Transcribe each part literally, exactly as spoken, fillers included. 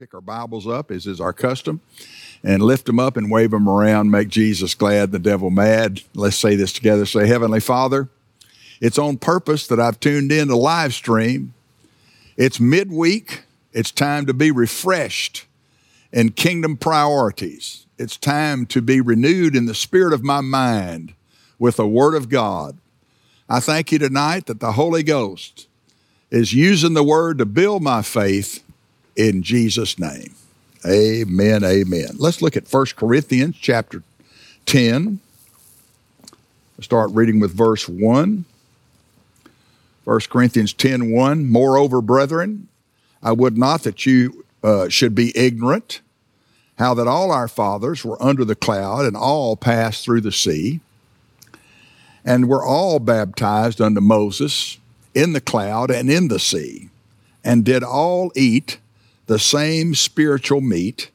Pick our Bibles up, as is our custom, and lift them up and wave them around, make Jesus glad, the devil mad. Let's say this together. Say, Heavenly Father, it's on purpose that I've tuned in to live stream. It's midweek. It's time to be refreshed in kingdom priorities. It's time to be renewed in the spirit of my mind with the Word of God. I thank you tonight that the Holy Ghost is using the Word to build my faith. In Jesus' name, amen, amen. Let's look at First Corinthians chapter ten. We'll start reading with verse one. First Corinthians ten, one, moreover, brethren, I would not that you uh, should be ignorant, how that all our fathers were under the cloud and all passed through the sea, and were all baptized unto Moses in the cloud and in the sea, and did all eat the same spiritual meat,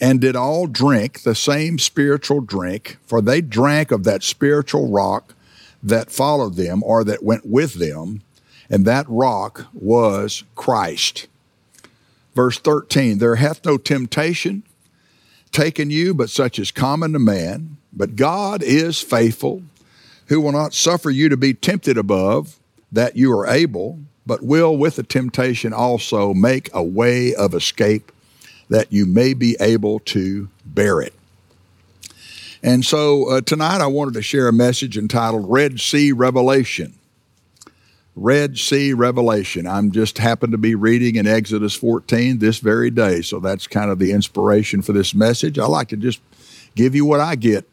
and did all drink the same spiritual drink, for they drank of that spiritual rock that followed them, or that went with them, and that rock was Christ. Verse thirteen, there hath no temptation taken you, but such is common to man, but God is faithful, who will not suffer you to be tempted above, that you are able, but will with the temptation also make a way of escape that you may be able to bear it. And so uh, tonight I wanted to share a message entitled Red Sea Revelation. Red Sea Revelation. I'm just happened to be reading in Exodus fourteen this very day, so that's kind of the inspiration for this message. I like to just give you what I get.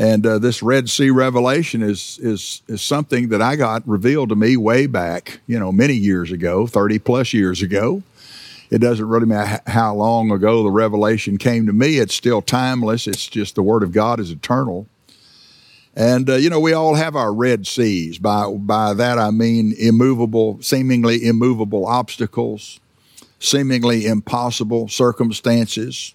And uh, this Red Sea revelation is is is something that I got revealed to me way back, you know, many years ago, thirty plus years ago. It doesn't really matter how long ago the revelation came to me. It's still timeless. It's just the Word of God is eternal. And, uh, you know, we all have our Red Seas. By, by that I mean immovable, seemingly immovable obstacles, seemingly impossible circumstances.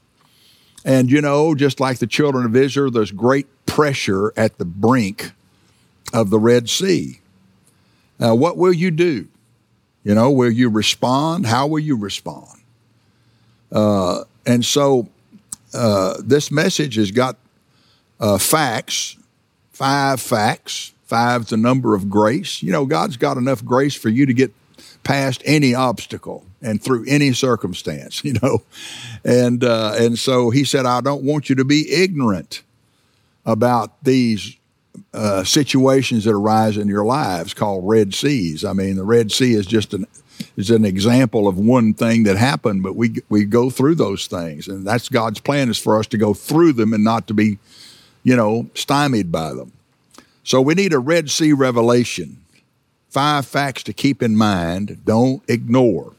And, you know, just like the children of Israel, there's great pressure at the brink of the Red Sea. Now, what will you do? You know, will you respond? How will you respond? Uh, and so uh, this message has got uh, facts, five facts. Five's the number of grace. You know, God's got enough grace for you to get past any obstacle and through any circumstance, you know. And uh, and so he said, I don't want you to be ignorant about these uh, situations that arise in your lives called Red Seas. I mean, the Red Sea is just an is an example of one thing that happened, but we we go through those things, and that's God's plan, is for us to go through them and not to be, you know, stymied by them. So we need a Red Sea revelation. Five facts to keep in mind, don't ignore.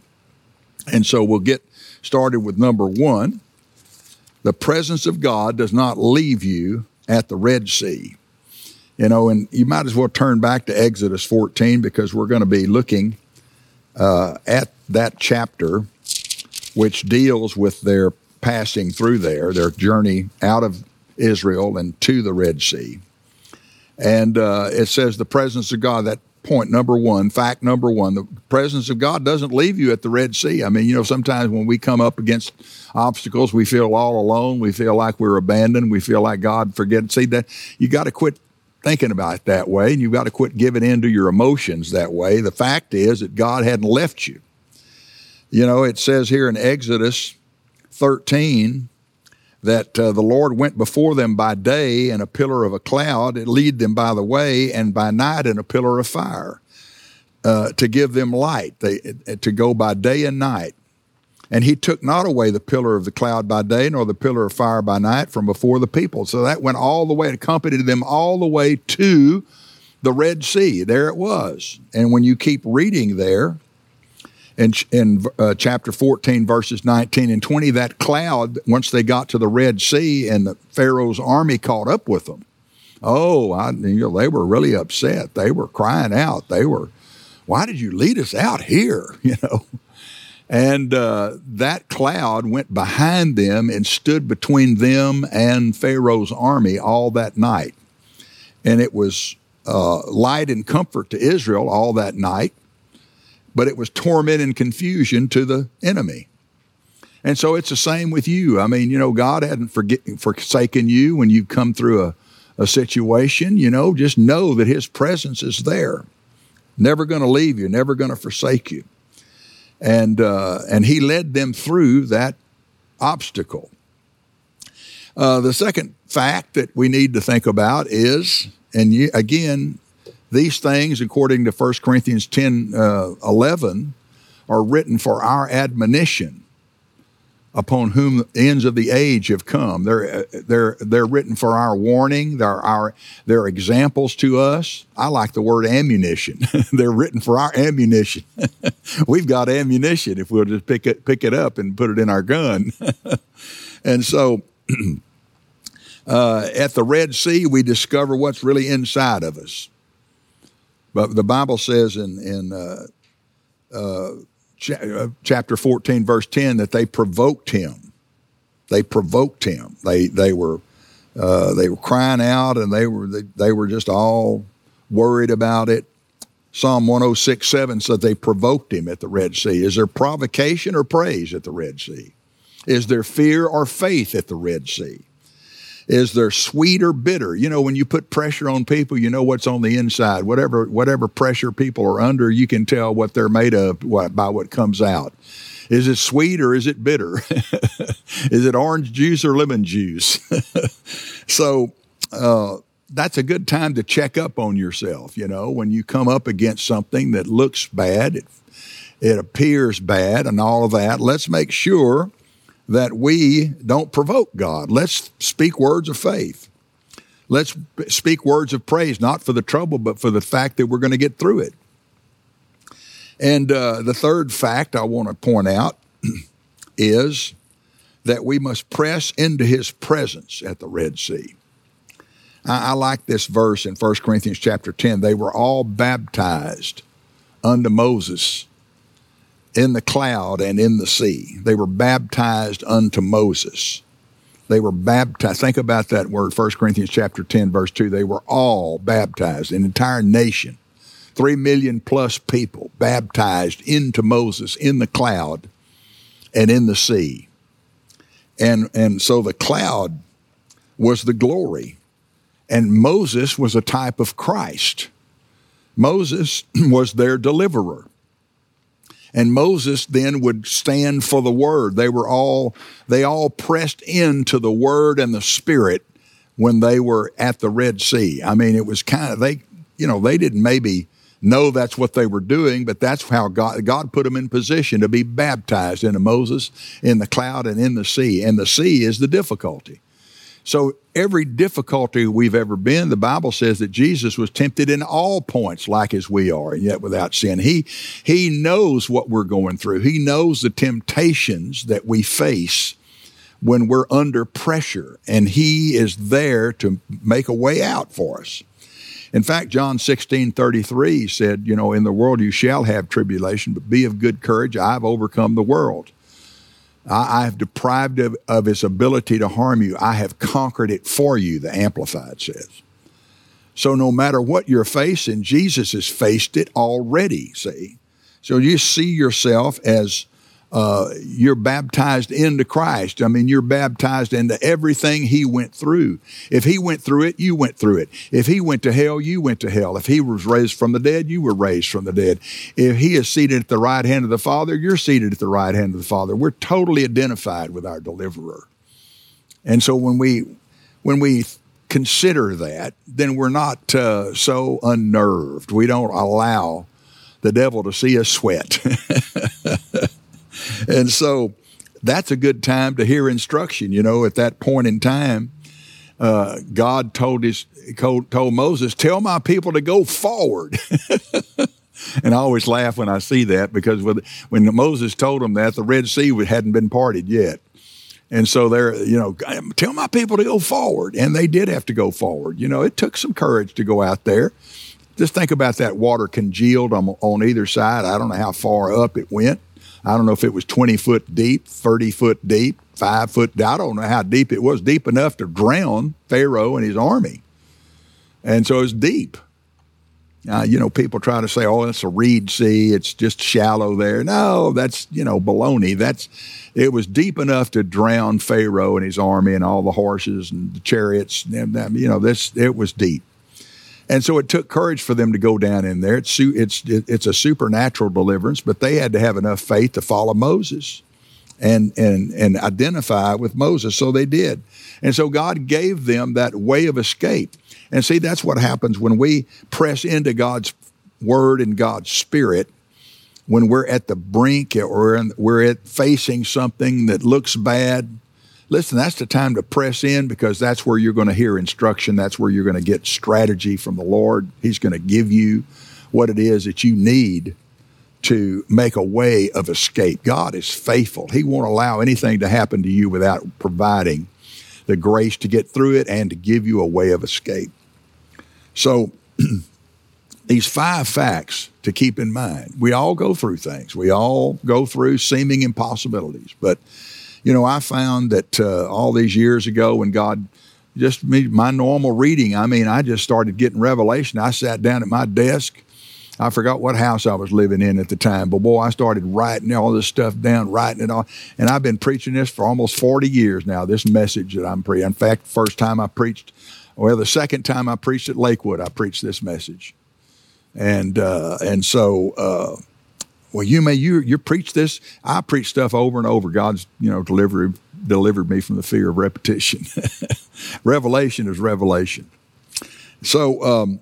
And so we'll get started with number one. The presence of God does not leave you at the Red Sea. You know, and you might as well turn back to Exodus fourteen, because we're going to be looking uh, at that chapter, which deals with their passing through there, their journey out of Israel and to the Red Sea. And uh, it says the presence of God, that point number one, fact number one, the presence of God doesn't leave you at the Red Sea. I mean, you know, sometimes when we come up against obstacles, we feel all alone. We feel like we're abandoned. We feel like God forgets. See, that you got to quit thinking about it that way, and you've got to quit giving in to your emotions that way. The fact is that God hadn't left you. You know, it says here in Exodus thirteen that uh, the Lord went before them by day in a pillar of a cloud, and lead them by the way, and by night in a pillar of fire, uh, to give them light, they, to go by day and night. And he took not away the pillar of the cloud by day, nor the pillar of fire by night from before the people. So that went all the way, and accompanied them all the way to the Red Sea. There it was. And when you keep reading there, In, in uh, chapter fourteen, verses nineteen and twenty, that cloud, once they got to the Red Sea and the Pharaoh's army caught up with them, oh, I, you know, they were really upset. They were crying out. They were, why did you lead us out here, you know? And uh, that cloud went behind them and stood between them and Pharaoh's army all that night. And it was uh, light and comfort to Israel all that night, but it was torment and confusion to the enemy. And so it's the same with you. I mean, you know, God hadn't forget, forsaken you when you've come through a, a situation. You know, just know that his presence is there. Never going to leave you, never going to forsake you. And uh, and he led them through that obstacle. Uh, the second fact that we need to think about is, and you, again, these things, according to First Corinthians ten, uh, eleven, are written for our admonition, upon whom the ends of the age have come. They're, they're, they're written for our warning. They're, our, they're examples to us. I like the word ammunition. They're written for our ammunition. We've got ammunition if we'll just pick it, pick it up and put it in our gun. And so uh, at the Red Sea, we discover what's really inside of us. But the Bible says in, in uh, uh, chapter fourteen, verse ten, that they provoked him. They provoked him. They they were uh, they were crying out, and they were they, they were just all worried about it. Psalm one oh six, seven said they provoked him at the Red Sea. Is there provocation or praise at the Red Sea? Is there fear or faith at the Red Sea? Is there sweet or bitter? You know, when you put pressure on people, you know what's on the inside. Whatever whatever pressure people are under, you can tell what they're made of by what comes out. Is it sweet or is it bitter? Is it orange juice or lemon juice? So uh, that's a good time to check up on yourself, you know, when you come up against something that looks bad, it, it appears bad and all of that. Let's make sure that we don't provoke God. Let's speak words of faith. Let's speak words of praise, not for the trouble, but for the fact that we're going to get through it. And uh, the third fact I want to point out is that we must press into his presence at the Red Sea. I, I like this verse in First Corinthians chapter ten. They were all baptized unto Moses in the cloud and in the sea. They were baptized unto Moses. They were baptized. Think about that word, First Corinthians chapter ten, verse two. They were all baptized, an entire nation, three million plus people baptized into Moses in the cloud and in the sea. And, and so the cloud was the glory, and Moses was a type of Christ. Moses was their deliverer. And Moses then would stand for the word. They were all, they all pressed into the word and the spirit when they were at the Red Sea. I mean, it was kind of, they, you know, they didn't maybe know that's what they were doing, but that's how God, God put them in position to be baptized into Moses in the cloud and in the sea. And the sea is the difficulty. So every difficulty we've ever been, the Bible says that Jesus was tempted in all points like as we are, and yet without sin. He he knows what we're going through. He knows the temptations that we face when we're under pressure, and he is there to make a way out for us. In fact, John sixteen thirty-three said, you know, in the world you shall have tribulation, but be of good courage, I've overcome the world. I have deprived it of, of its ability to harm you. I have conquered it for you, the Amplified says. So no matter what you're facing, Jesus has faced it already, see? So you see yourself as uh, you're baptized into Christ. I mean, you're baptized into everything he went through. If he went through it, you went through it. If he went to hell, you went to hell. If he was raised from the dead, you were raised from the dead. If he is seated at the right hand of the Father, you're seated at the right hand of the Father. We're totally identified with our deliverer. And so when we, when we consider that, then we're not uh, so unnerved. We don't allow the devil to see us sweat. And so that's a good time to hear instruction. You know, at that point in time, uh, God told his told, told Moses, tell my people to go forward. And I always laugh when I see that, because with, when Moses told them that, the Red Sea hadn't been parted yet. And so they're, you know, tell my people to go forward. And they did have to go forward. You know, it took some courage to go out there. Just think about that water congealed on, on either side. I don't know how far up it went. I don't know if it was twenty foot deep, thirty foot deep, five foot. I don't know how deep it was, deep enough to drown Pharaoh and his army. And so it was deep. Uh, you know, people try to say, oh, it's a reed sea. It's just shallow there. No, that's, you know, baloney. That's, it was deep enough to drown Pharaoh and his army and all the horses and the chariots. And, and, you know, this, it was deep. And so it took courage for them to go down in there. It's, it's, it's a supernatural deliverance, but they had to have enough faith to follow Moses and, and, and identify with Moses. So they did. And so God gave them that way of escape. And see, that's what happens when we press into God's word and God's spirit, when we're at the brink or we're at facing something that looks bad. Listen, that's the time to press in, because that's where you're going to hear instruction. That's where you're going to get strategy from the Lord. He's going to give you what it is that you need to make a way of escape. God is faithful. He won't allow anything to happen to you without providing the grace to get through it and to give you a way of escape. So these five facts to keep in mind. We all go through things. We all go through seeming impossibilities. But, you know, I found that uh, all these years ago when God, just me, my normal reading, I mean, I just started getting revelation. I sat down at my desk. I forgot what house I was living in at the time, but boy, I started writing all this stuff down, writing it all. And I've been preaching this for almost forty years now, this message that I'm preaching. In fact, first time I preached, well, the second time I preached at Lakewood, I preached this message. And uh, and so, uh, well, you may, you you preach this. I preach stuff over and over. God's, you know, delivered, delivered me from the fear of repetition. Revelation is revelation. So, um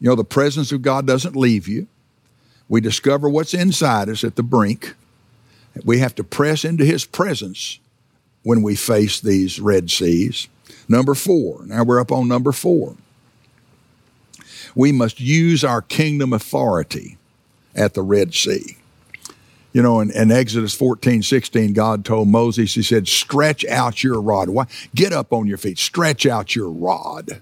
you know, the presence of God doesn't leave you. We discover what's inside us at the brink. We have to press into his presence when we face these Red Seas. Number four, now we're up on number four. We must use our kingdom authority at the Red Sea. You know, in, in Exodus fourteen, sixteen, God told Moses, he said, stretch out your rod. Why? Get up on your feet, stretch out your rod.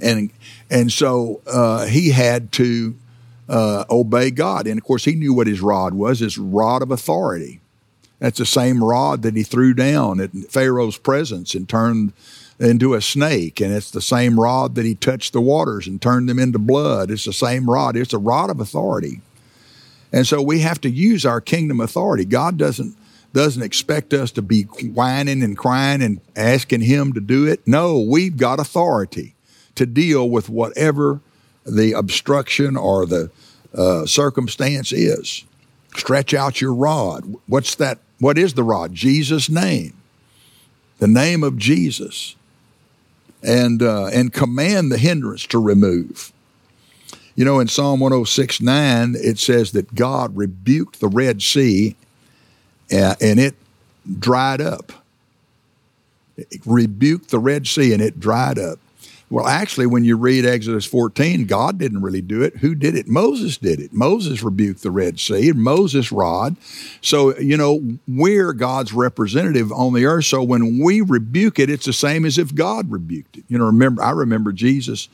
And and so uh, he had to uh, obey God. And, of course, he knew what his rod was, his rod of authority. That's the same rod that he threw down at Pharaoh's presence and turned into a snake. And it's the same rod that he touched the waters and turned them into blood. It's the same rod. It's a rod of authority. And so we have to use our kingdom authority. God doesn't doesn't expect us to be whining and crying and asking him to do it. No, we've got authority to deal with whatever the obstruction or the uh, circumstance is. Stretch out your rod. What's that? What is the rod? Jesus' name, the name of Jesus, and uh, and command the hindrance to remove. You know, in Psalm one oh six, nine, it says that God rebuked the Red Sea uh, and it dried up. It rebuked the Red Sea and it dried up. Well, actually, when you read Exodus fourteen, God didn't really do it. Who did it? Moses did it. Moses rebuked the Red Sea, Moses' rod. So, you know, we're God's representative on the earth. So when we rebuke it, it's the same as if God rebuked it. You know, remember, I remember Jesus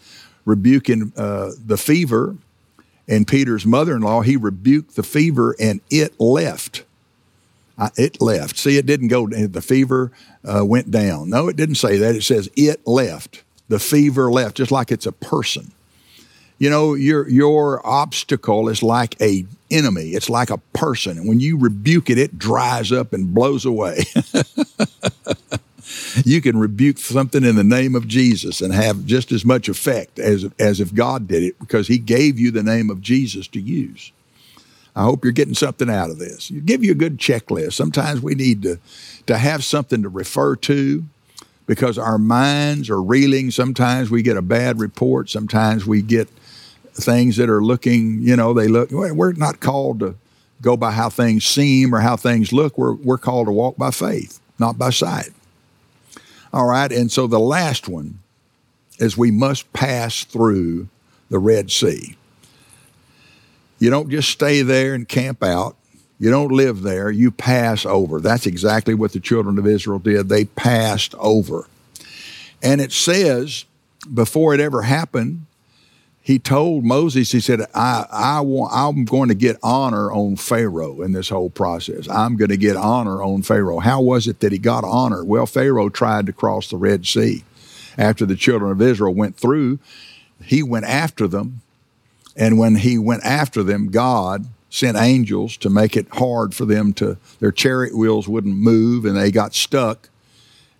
rebuking uh, the fever, and Peter's mother-in-law, he rebuked the fever and it left. It left. See, it didn't go, the fever uh, went down. No, it didn't say that. It says it left. The fever left, just like it's a person. You know, your your obstacle is like a enemy. It's like a person. And when you rebuke it, it dries up and blows away. You can rebuke something in the name of Jesus and have just as much effect as, as if God did it, because he gave you the name of Jesus to use. I hope you're getting something out of this. It'll give you a good checklist. Sometimes we need to, to have something to refer to, because our minds are reeling. Sometimes we get a bad report. Sometimes we get things that are looking, you know, they look, we're not called to go by how things seem or how things look. We're, we're called to walk by faith, not by sight. All right. And so the last one is we must pass through the Red Sea. You don't just stay there and camp out. You don't live there, you pass over. That's exactly what the children of Israel did. They passed over. And it says, before it ever happened, he told Moses, he said, I, I want, I'm going to get honor on Pharaoh in this whole process. I'm going to get honor on Pharaoh. How was it that he got honor? Well, Pharaoh tried to cross the Red Sea. After the children of Israel went through, he went after them. And when he went after them, God sent angels to make it hard for them to, their chariot wheels wouldn't move, and they got stuck.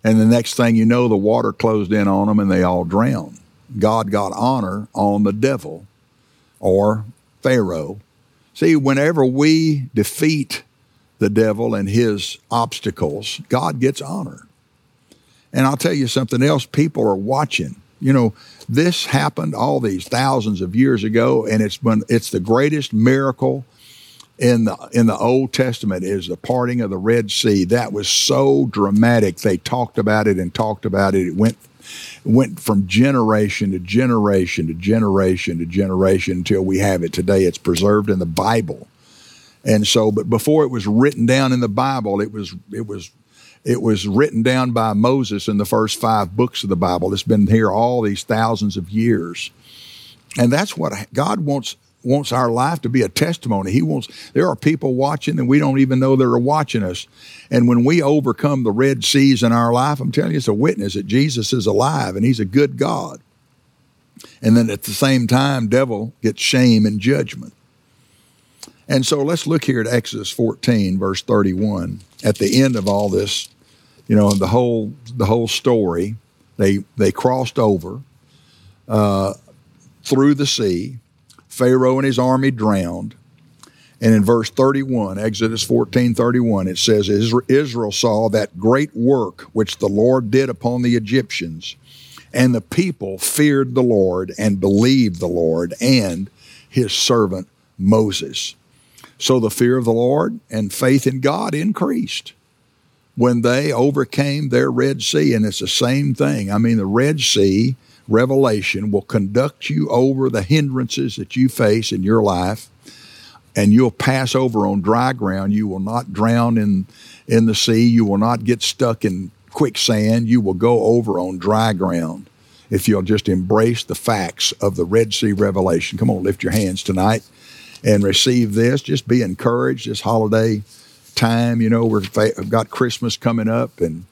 And the next thing you know, the water closed in on them and they all drowned. God got honor on the devil or Pharaoh. See, whenever we defeat the devil and his obstacles, God gets honor. And I'll tell you something else, people are watching. You know, this happened all these thousands of years ago, and it's been it's the greatest miracle in the in the Old Testament is the parting of the Red Sea. That was so dramatic. They talked about it and talked about it. It went went from generation to generation to generation to generation until we have it today. It's preserved in the Bible. And so, but before it was written down in the Bible, it was it was it was written down by Moses in the first five books of the Bible. It's been here all these thousands of years. And that's what God wants wants our life to be, a testimony. He wants, there are people watching and we don't even know they're watching us. And when we overcome the Red Seas in our life, I'm telling you, it's a witness that Jesus is alive and he's a good God. And then at the same time, devil gets shame and judgment. And so let's look here at Exodus fourteen, verse thirty-one. At the end of all this, you know, the whole the whole story, they they crossed over uh, through the sea. Pharaoh and his army drowned. And in verse thirty-one, Exodus fourteen, thirty-one, it says, Israel saw that great work which the Lord did upon the Egyptians, and the people feared the Lord and believed the Lord and his servant Moses. So the fear of the Lord and faith in God increased when they overcame their Red Sea. And it's the same thing. I mean, the Red Sea revelation will conduct you over the hindrances that you face in your life, and you'll pass over on dry ground. You will not drown in, in the sea. You will not get stuck in quicksand. You will go over on dry ground if you'll just embrace the facts of the Red Sea revelation. Come on, lift your hands tonight and receive this. Just be encouraged this holiday time. You know, we've got Christmas coming up, and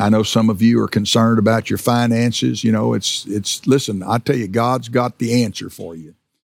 I know some of you are concerned about your finances. You know, it's, it's, listen, I tell you, God's got the answer for you.